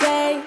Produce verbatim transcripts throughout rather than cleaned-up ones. say.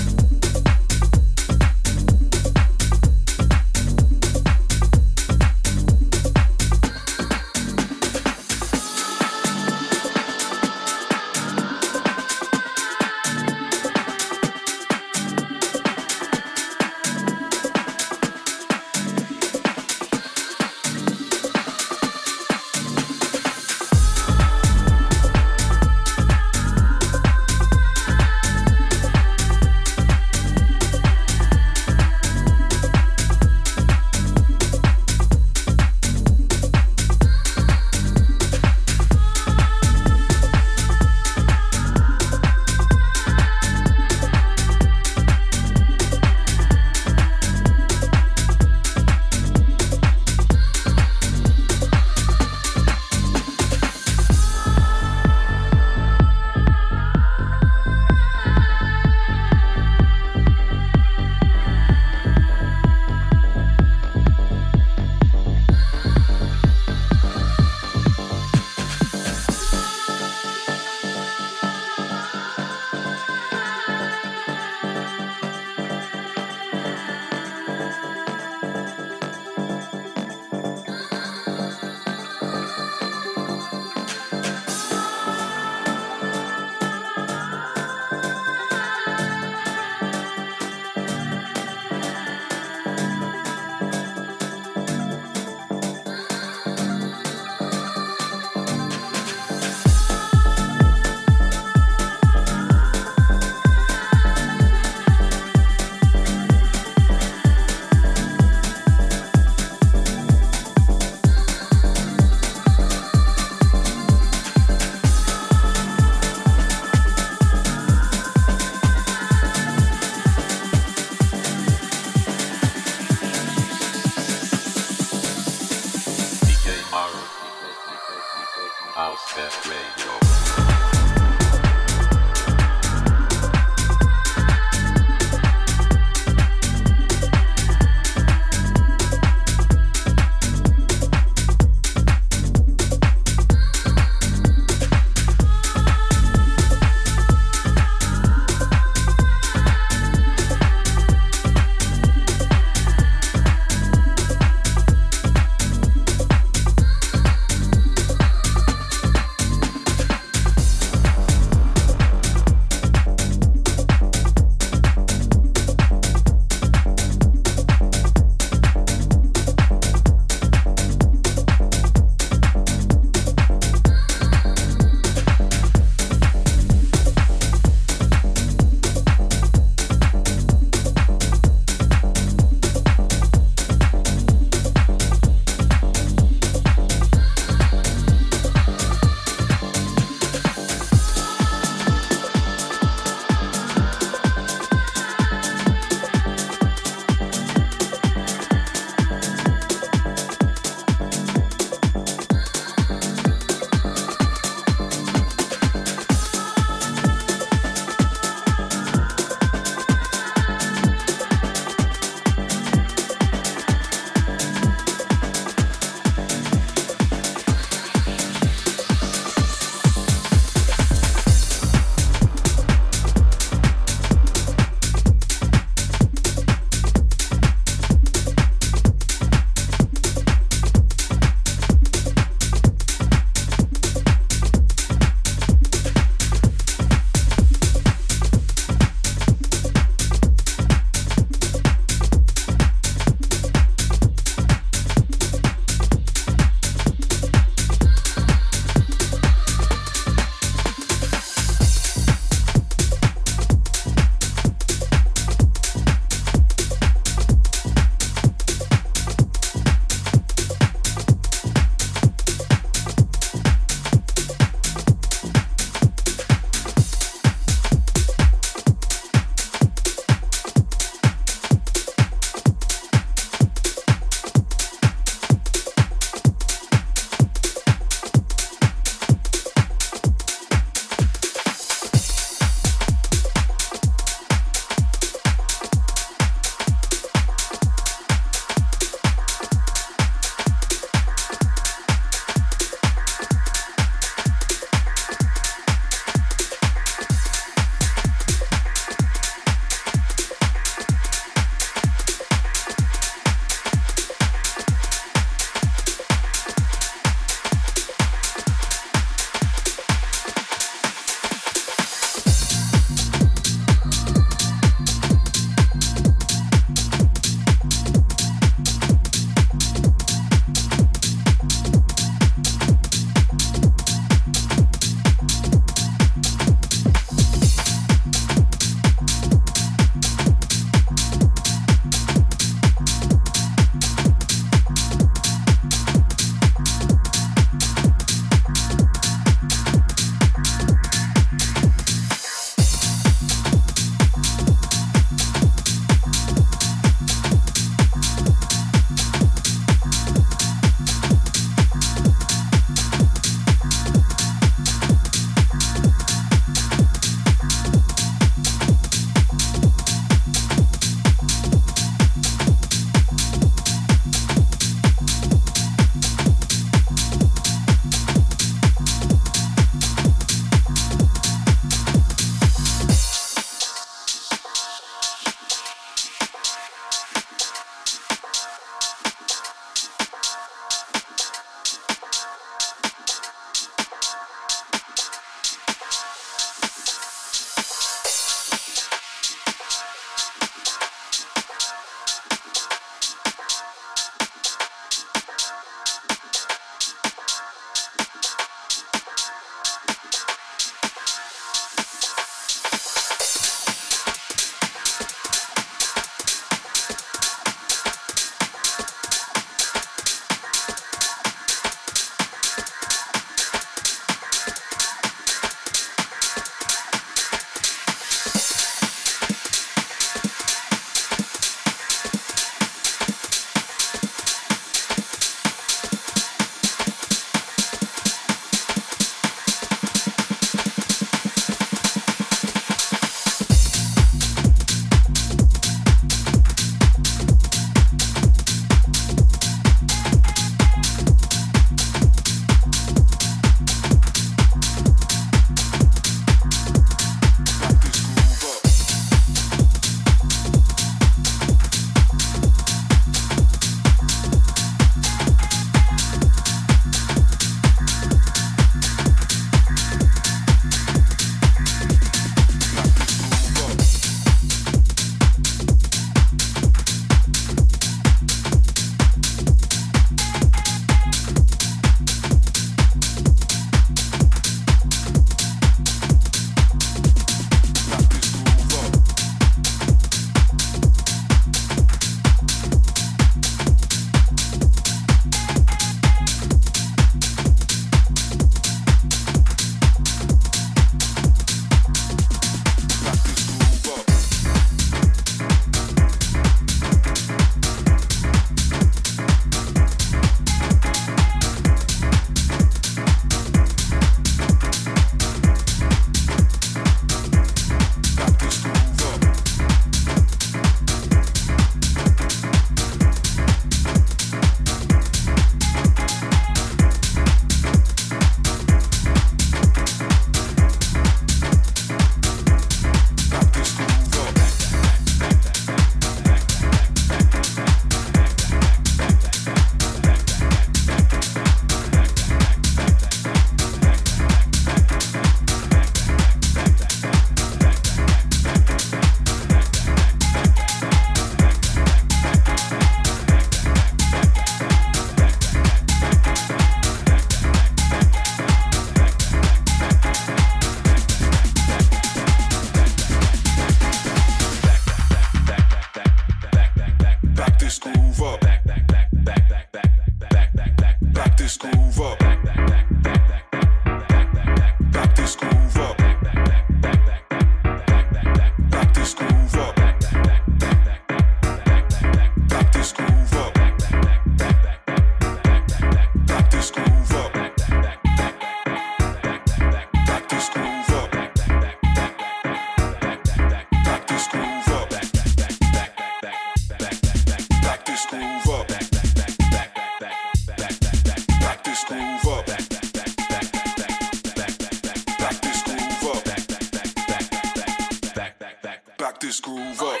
this groove up.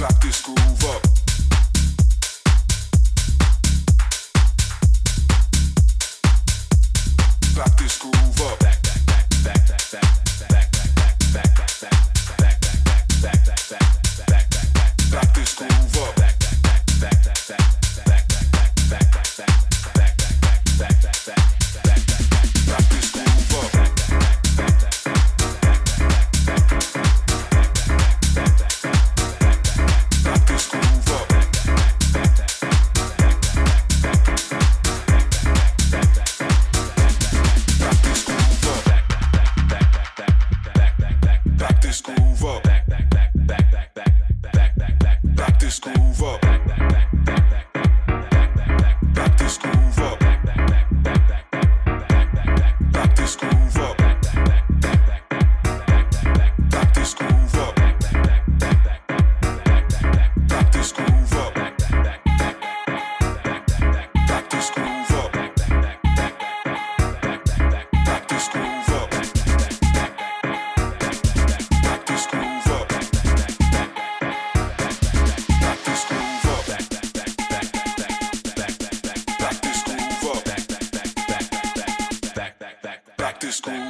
Back this groove up. Back this groove up. Back back back back back back back back back back back back back back back this groove up. Back back back back back back back back. Back, back, back, back, back, back, back, back this groove up. Back, back, back, back, back. Back this thing.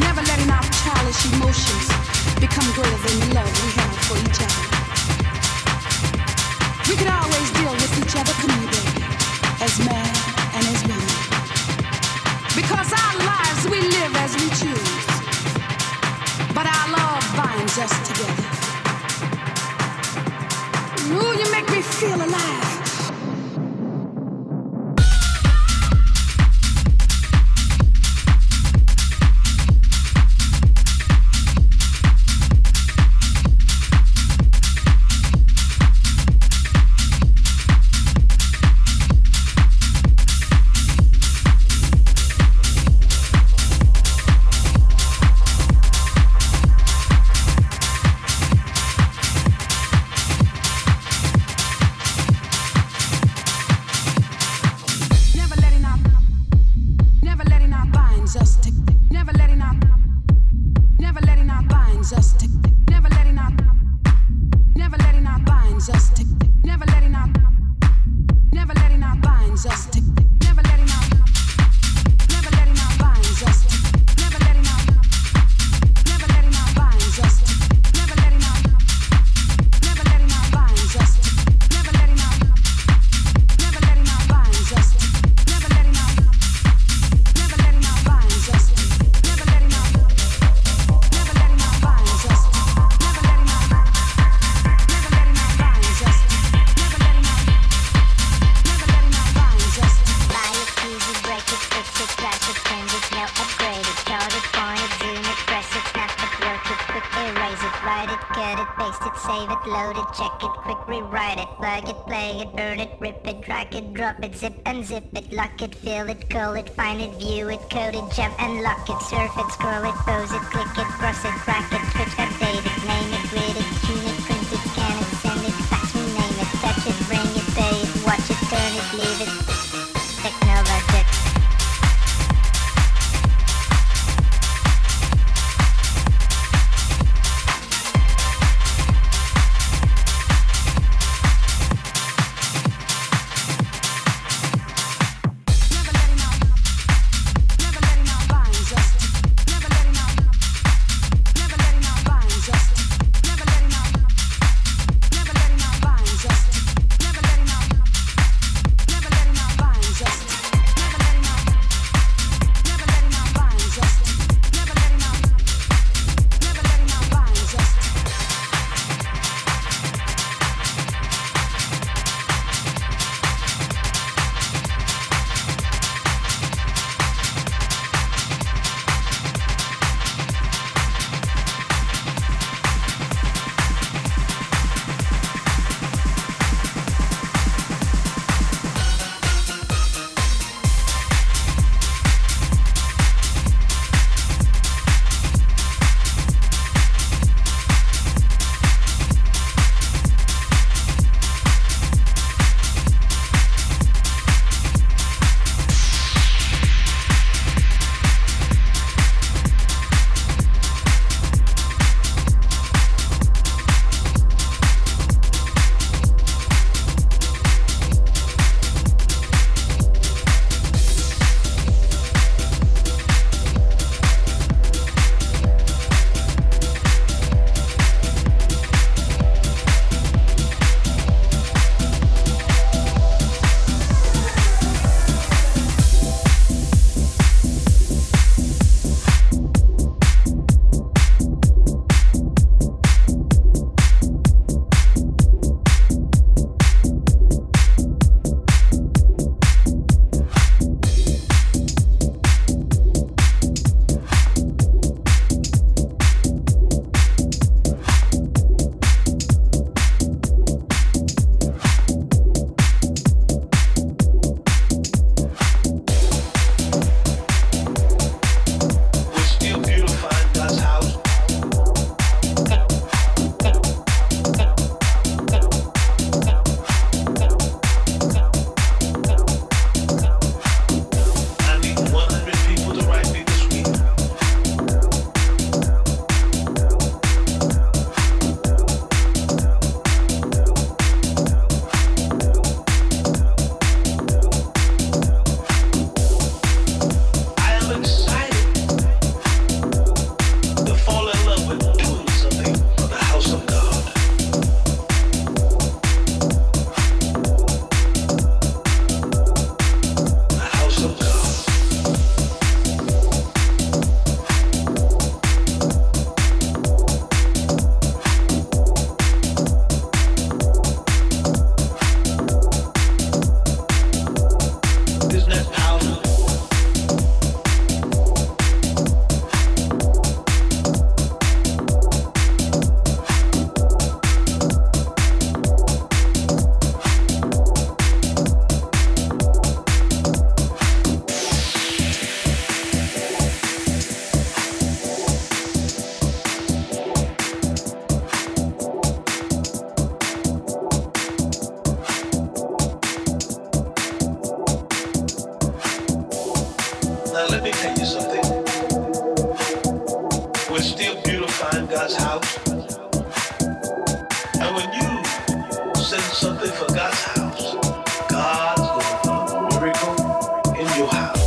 never letting our childish emotions become greater than the love we have for each other. We can always deal with each other communicating as man and as women, because our lives we live as we choose, but our love binds us together. Ooh, you make me feel alive. Lock it, fill it, call it, find it, view it, code it, jump and lock it, surf it, scroll it, pose it, click it, cross it, bracket, switch, update it, name it, read it, tune it, print it, scan it, send it, fax, rename it, touch it, bring it, pay it, watch it, turn it, leave it, technologic. mind, let me tell you something. We're still beautifying God's house. And when you send something for God's house, God's going to do a miracle in your house.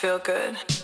Feel good.